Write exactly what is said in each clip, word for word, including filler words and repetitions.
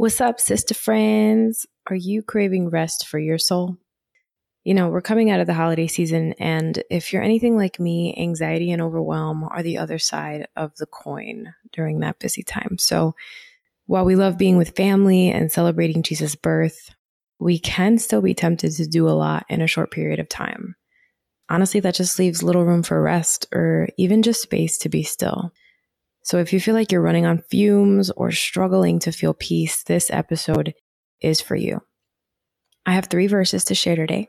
What's up, sister friends? Are you craving rest for your soul? You know, we're coming out of the holiday season, and if you're anything like me, anxiety and overwhelm are the other side of the coin during that busy time. So while we love being with family and celebrating Jesus' birth, we can still be tempted to do a lot in a short period of time. Honestly, that just leaves little room for rest or even just space to be still. So if you feel like you're running on fumes or struggling to feel peace, this episode is for you. I have three verses to share today,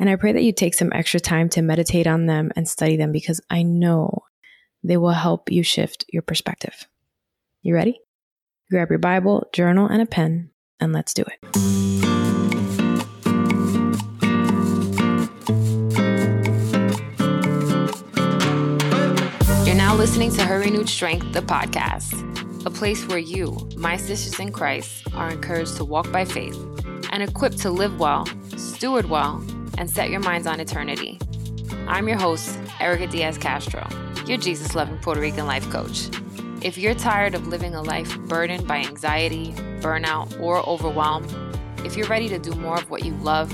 and I pray that you take some extra time to meditate on them and study them, because I know they will help you shift your perspective. You ready? Grab your Bible, journal, and a pen, and let's do it. Listening to Her Renewed Strength, the podcast, a place where you, my sisters in Christ, are encouraged to walk by faith and equipped to live well, steward well, and set your minds on eternity. I'm your host, Erica Diaz Castro, your Jesus-loving Puerto Rican life coach. If you're tired of living a life burdened by anxiety, burnout, or overwhelm, if you're ready to do more of what you love,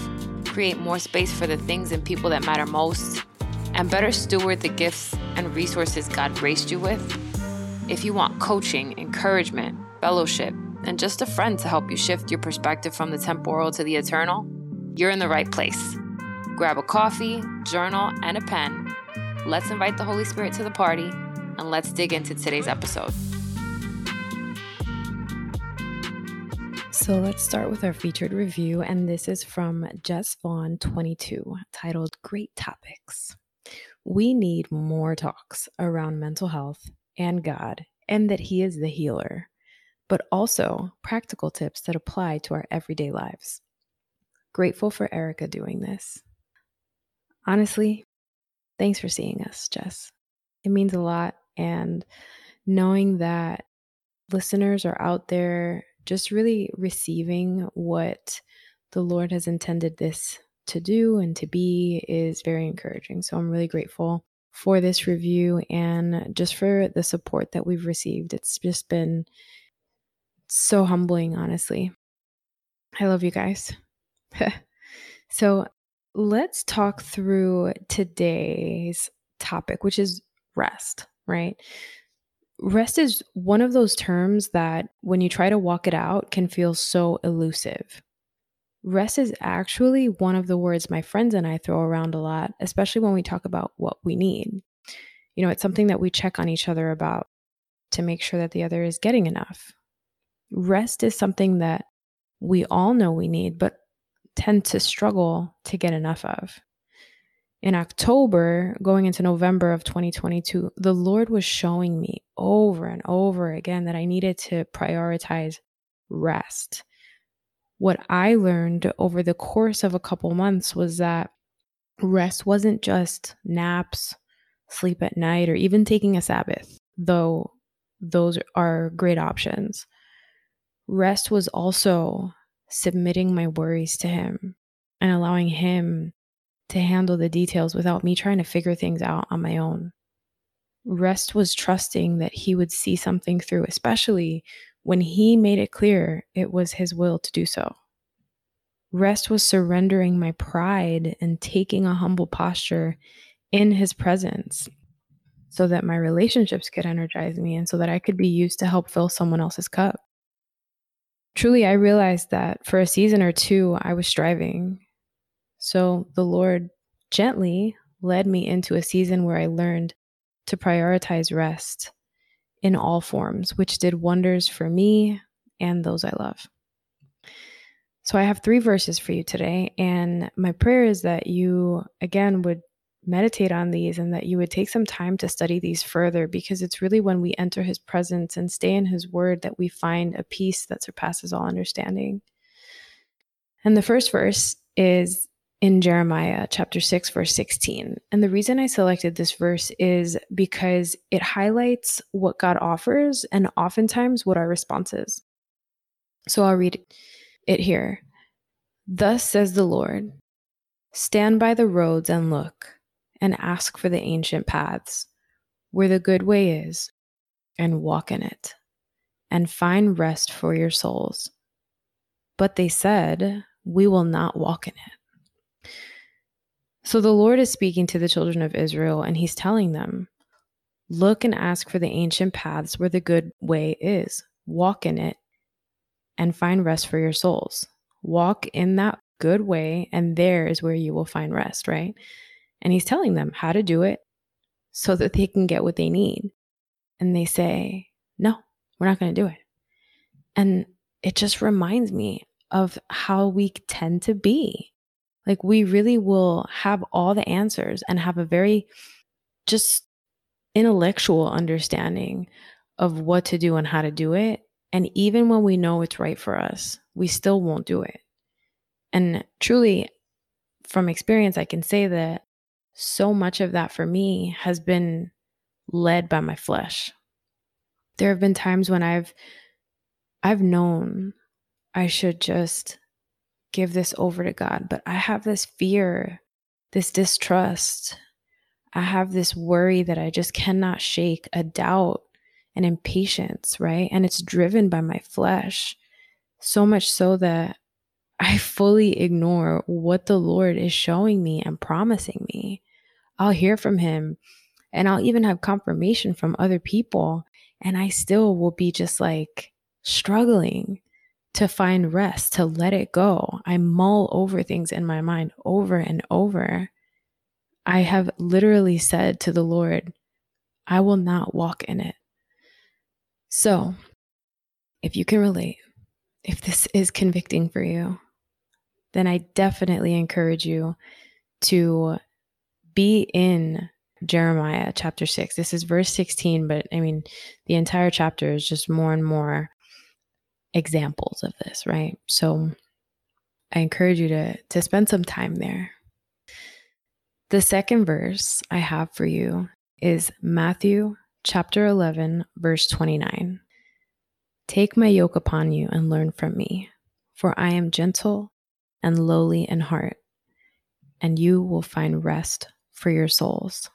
create more space for the things and people that matter most, and better steward the gifts and resources God graced you with. If you want coaching, encouragement, fellowship, and just a friend to help you shift your perspective from the temporal to the eternal, you're in the right place. Grab a coffee, journal, and a pen. Let's invite the Holy Spirit to the party, and let's dig into today's episode. So let's start with our featured review, and this is from Jess Vaughn twenty-two, titled Great Topics. We need more talks around mental health and God, and that He is the healer, but also practical tips that apply to our everyday lives. Grateful for Erica doing this. Honestly, thanks for seeing us, Jess. It means a lot, and knowing that listeners are out there just really receiving what the Lord has intended this to do and to be is very encouraging. So I'm really grateful for this review and just for the support that we've received. It's just been so humbling, honestly. I love you guys. So let's talk through today's topic, which is rest, right? Rest is one of those terms that when you try to walk it out can feel so elusive. Rest is actually one of the words my friends and I throw around a lot, especially when we talk about what we need. You know, it's something that we check on each other about to make sure that the other is getting enough. Rest is something that we all know we need, but tend to struggle to get enough of. In October, going into November of twenty twenty-two, the Lord was showing me over and over again that I needed to prioritize rest. What I learned over the course of a couple months was that rest wasn't just naps, sleep at night, or even taking a Sabbath, though those are great options. Rest was also submitting my worries to Him and allowing Him to handle the details without me trying to figure things out on my own. Rest was trusting that He would see something through, especially when He made it clear it was His will to do so. Rest was surrendering my pride and taking a humble posture in His presence so that my relationships could energize me and so that I could be used to help fill someone else's cup. Truly, I realized that for a season or two, I was striving. So the Lord gently led me into a season where I learned to prioritize rest in all forms, which did wonders for me and those I love. So I have three verses for you today, and my prayer is that you, again, would meditate on these and that you would take some time to study these further, because it's really when we enter His presence and stay in His word that we find a peace that surpasses all understanding. And the first verse is in Jeremiah chapter six, verse sixteen. And the reason I selected this verse is because it highlights what God offers and oftentimes what our response is. So I'll read it here. Thus says the Lord, stand by the roads and look and ask for the ancient paths where the good way is and walk in it and find rest for your souls. But they said, we will not walk in it. So the Lord is speaking to the children of Israel, and he's telling them, look and ask for the ancient paths where the good way is. Walk in it and find rest for your souls. Walk in that good way, and there is where you will find rest, right? And he's telling them how to do it so that they can get what they need. And they say, no, we're not going to do it. And it just reminds me of how we tend to be. Like, we really will have all the answers and have a very just intellectual understanding of what to do and how to do it. And even when we know it's right for us, we still won't do it. And truly, from experience, I can say that so much of that for me has been led by my flesh. There have been times when I've I've known I should just give this over to God, but I have this fear, this distrust. I have this worry that I just cannot shake, a doubt and impatience, right? And it's driven by my flesh, so much so that I fully ignore what the Lord is showing me and promising me. I'll hear from him, and I'll even have confirmation from other people, and I still will be just like struggling to find rest, to let it go. I mull over things in my mind over and over. I have literally said to the Lord, I will not walk in it. So if you can relate, if this is convicting for you, then I definitely encourage you to be in Jeremiah chapter six. This is verse sixteen, but I mean, the entire chapter is just more and more examples of this, right? So I encourage you to, to spend some time there. The second verse I have for you is Matthew chapter eleven, verse twenty-nine. Take my yoke upon you and learn from me, for I am gentle and lowly in heart, and you will find rest for your souls.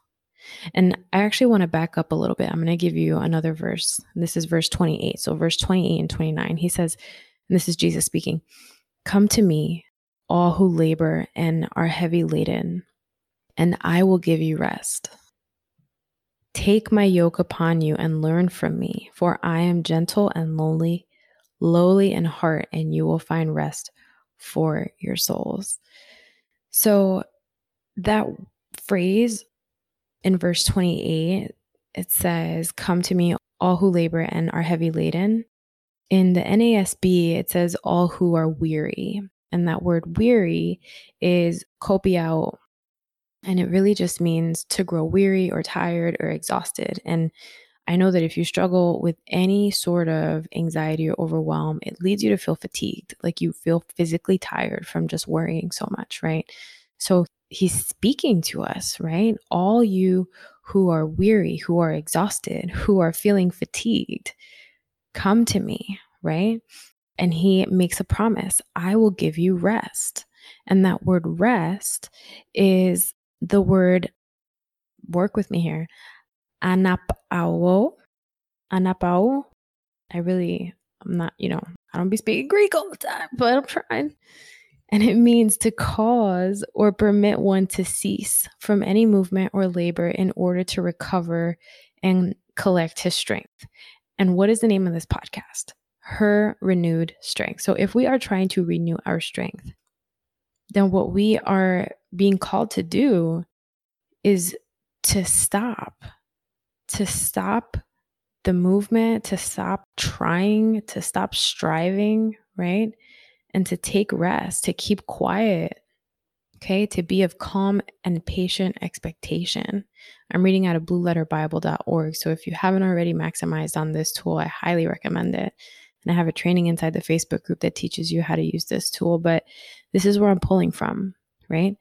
And I actually want to back up a little bit. I'm going to give you another verse. This is verse twenty-eight. So verse twenty-eight and twenty-nine, he says, and this is Jesus speaking, come to me, all who labor and are heavy laden, and I will give you rest. Take my yoke upon you and learn from me, for I am gentle and lowly, lowly in heart, and you will find rest for your souls. So that phrase in verse twenty-eight, it says, come to me, all who labor and are heavy laden. In the N A S B, it says all who are weary. And that word weary is kopiao. And it really just means to grow weary or tired or exhausted. And I know that if you struggle with any sort of anxiety or overwhelm, it leads you to feel fatigued, like you feel physically tired from just worrying so much, right? So he's speaking to us, right? All you who are weary, who are exhausted, who are feeling fatigued, come to me, right? And he makes a promise, I will give you rest. And that word rest is the word, work with me here, anapao, anapao. I really, I'm not, you know, I don't be speaking Greek all the time, but I'm trying. And it means to cause or permit one to cease from any movement or labor in order to recover and collect his strength. And what is the name of this podcast? Her Renewed Strength. So if we are trying to renew our strength, then what we are being called to do is to stop, to stop the movement, to stop trying, to stop striving, right? And to take rest, to keep quiet, okay? To be of calm and patient expectation. I'm reading out of blue letter bible dot org. So if you haven't already maximized on this tool, I highly recommend it. And I have a training inside the Facebook group that teaches you how to use this tool, but this is where I'm pulling from, right?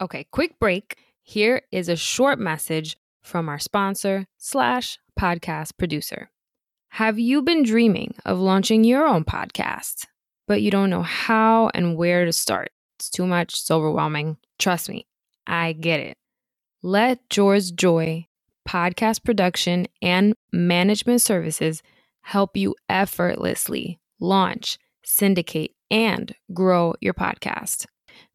Okay, quick break. Here is a short message from our sponsor slash podcast producer. Have you been dreaming of launching your own podcast, but you don't know how and where to start? It's too much. It's overwhelming. Trust me, I get it. Let George Joy Podcast Production and Management Services help you effortlessly launch, syndicate, and grow your podcast.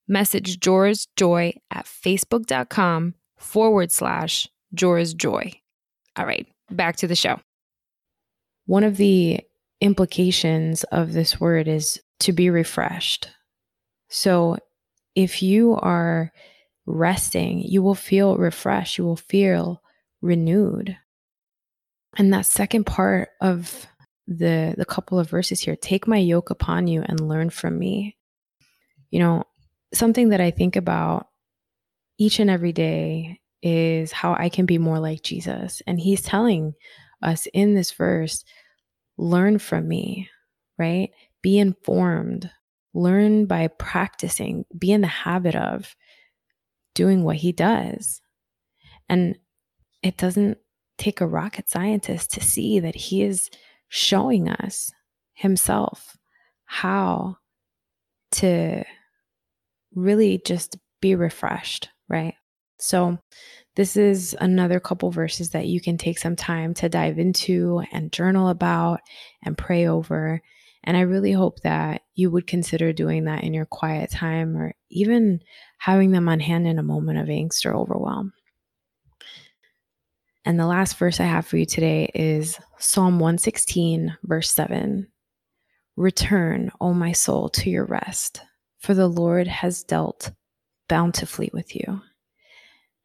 Message George Joy at facebook.com forward slash George Joy. All right, back to the show. One of the implications of this word is to be refreshed. So if you are resting, you will feel refreshed, you will feel renewed. And that second part of the, the couple of verses here, take my yoke upon you and learn from me. You know, something that I think about each and every day is how I can be more like Jesus. And he's telling us in this verse, learn from me, right? Be informed, learn by practicing, be in the habit of doing what he does. And it doesn't take a rocket scientist to see that he is showing us himself how to really just be refreshed, right? So this is another couple verses that you can take some time to dive into and journal about and pray over. And I really hope that you would consider doing that in your quiet time or even having them on hand in a moment of angst or overwhelm. And the last verse I have for you today is Psalm one sixteen, verse seven. Return, O my soul, to your rest, for the Lord has dealt bountifully with you.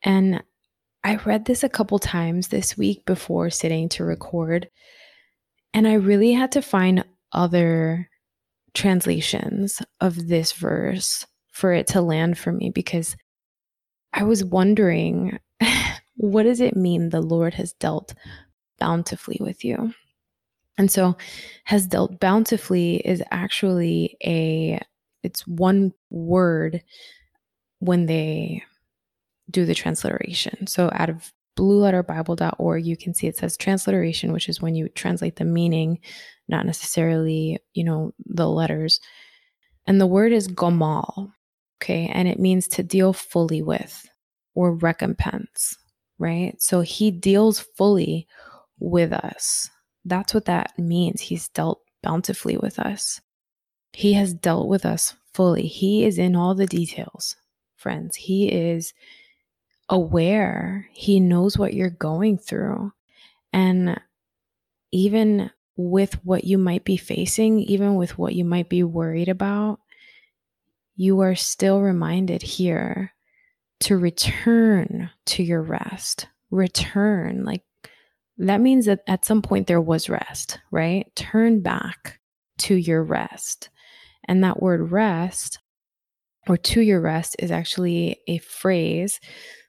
And I read this a couple times this week before sitting to record, and I really had to find other translations of this verse for it to land for me, because I was wondering, what does it mean the Lord has dealt bountifully with you? And so has dealt bountifully is actually a, it's one word when they do the transliteration. So out of blue letter bible dot org, you can see it says transliteration, which is when you translate the meaning, not necessarily, you know, the letters. And the word is gomal, okay? And it means to deal fully with or recompense, right? So he deals fully with us. That's what that means. He's dealt bountifully with us. He has dealt with us fully. He is in all the details, friends. He is aware. He knows what you're going through. And even with what you might be facing, even with what you might be worried about, you are still reminded here to return to your rest. Return. Like, that means that at some point there was rest, right? Turn back to your rest. And that word rest, or to your rest, is actually a phrase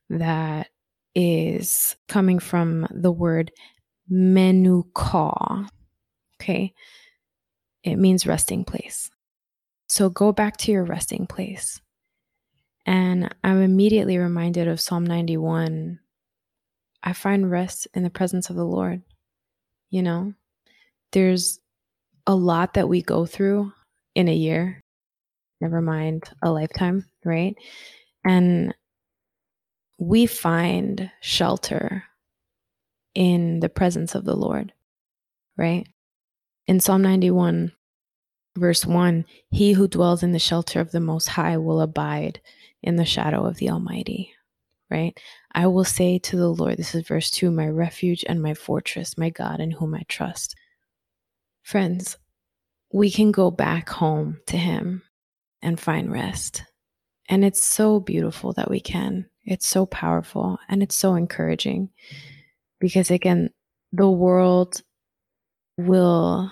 that is coming from the word menucha. Okay. It means resting place. So go back to your resting place. And I'm immediately reminded of Psalm ninety-one. I find rest in the presence of the Lord. You know, there's a lot that we go through in a year, never mind a lifetime, right? And we find shelter in the presence of the Lord, right? In Psalm ninety-one, verse one, he who dwells in the shelter of the Most High will abide in the shadow of the Almighty, right? I will say to the Lord, this is verse two, my refuge and my fortress, my God in whom I trust. Friends, we can go back home to him and find rest. And it's so beautiful that we can. It's so powerful and it's so encouraging, because again, the world will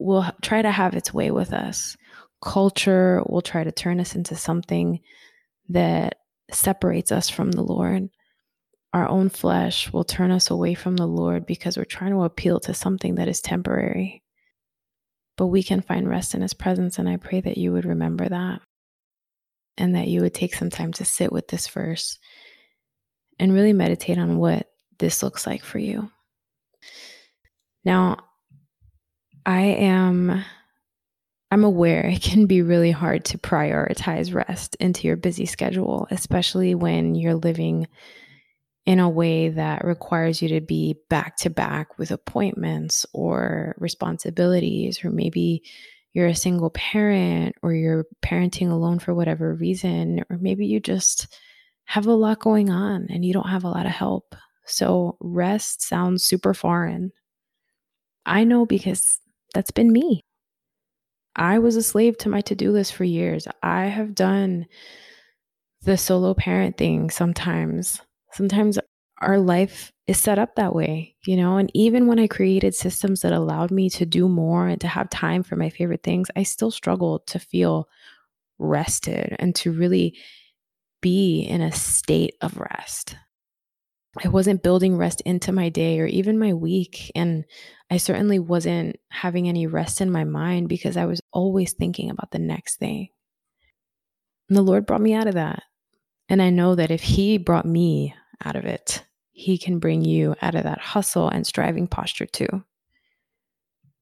will try to have its way with us. Culture will try to turn us into something that separates us from the Lord. Our own flesh will turn us away from the Lord because we're trying to appeal to something that is temporary. But we can find rest in his presence, and I pray that you would remember that, and that you would take some time to sit with this verse and really meditate on what this looks like for you. Now, I am, I'm aware it can be really hard to prioritize rest into your busy schedule, especially when you're living in a way that requires you to be back to back with appointments or responsibilities, or maybe you're a single parent or you're parenting alone for whatever reason, or maybe you just have a lot going on and you don't have a lot of help. So rest sounds super foreign. I know, because that's been me. I was a slave to my to-do list for years. I have done the solo parent thing sometimes. Sometimes our life is set up that way, you know, and even when I created systems that allowed me to do more and to have time for my favorite things, I still struggled to feel rested and to really be in a state of rest. I wasn't building rest into my day or even my week. And I certainly wasn't having any rest in my mind because I was always thinking about the next thing. And the Lord brought me out of that. And I know that if He brought me out of it, He can bring you out of that hustle and striving posture too.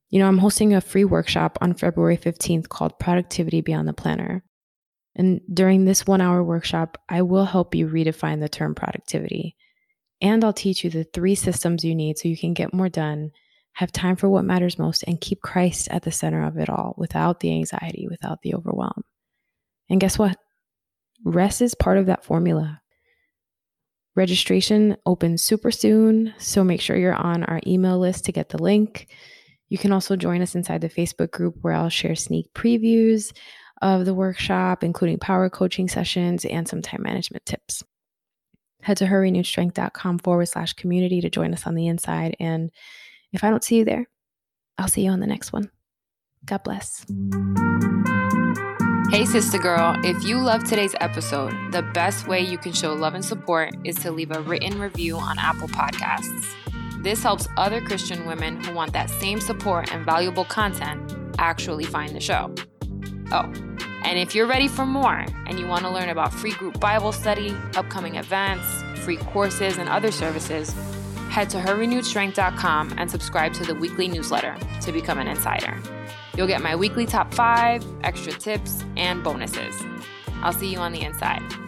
You know, I'm hosting a free workshop on February fifteenth called Productivity Beyond the Planner. And during this one hour workshop, I will help you redefine the term productivity. And I'll teach you the three systems you need so you can get more done, have time for what matters most, and keep Christ at the center of it all without the anxiety, without the overwhelm. And guess what? Rest is part of that formula. Registration opens super soon, so make sure you're on our email list to get the link. You can also join us inside the Facebook group where I'll share sneak previews of the workshop, including power coaching sessions and some time management tips. Head to HerRenewedStrength.com forward slash community to join us on the inside. And if I don't see you there, I'll see you on the next one. God bless. Hey, sister girl. If you loved today's episode, the best way you can show love and support is to leave a written review on Apple Podcasts. This helps other Christian women who want that same support and valuable content actually find the show. Oh, and if you're ready for more and you want to learn about free group Bible study, upcoming events, free courses, and other services, head to her renewed strength dot com and subscribe to the weekly newsletter to become an insider. You'll get my weekly top five, extra tips, and bonuses. I'll see you on the inside.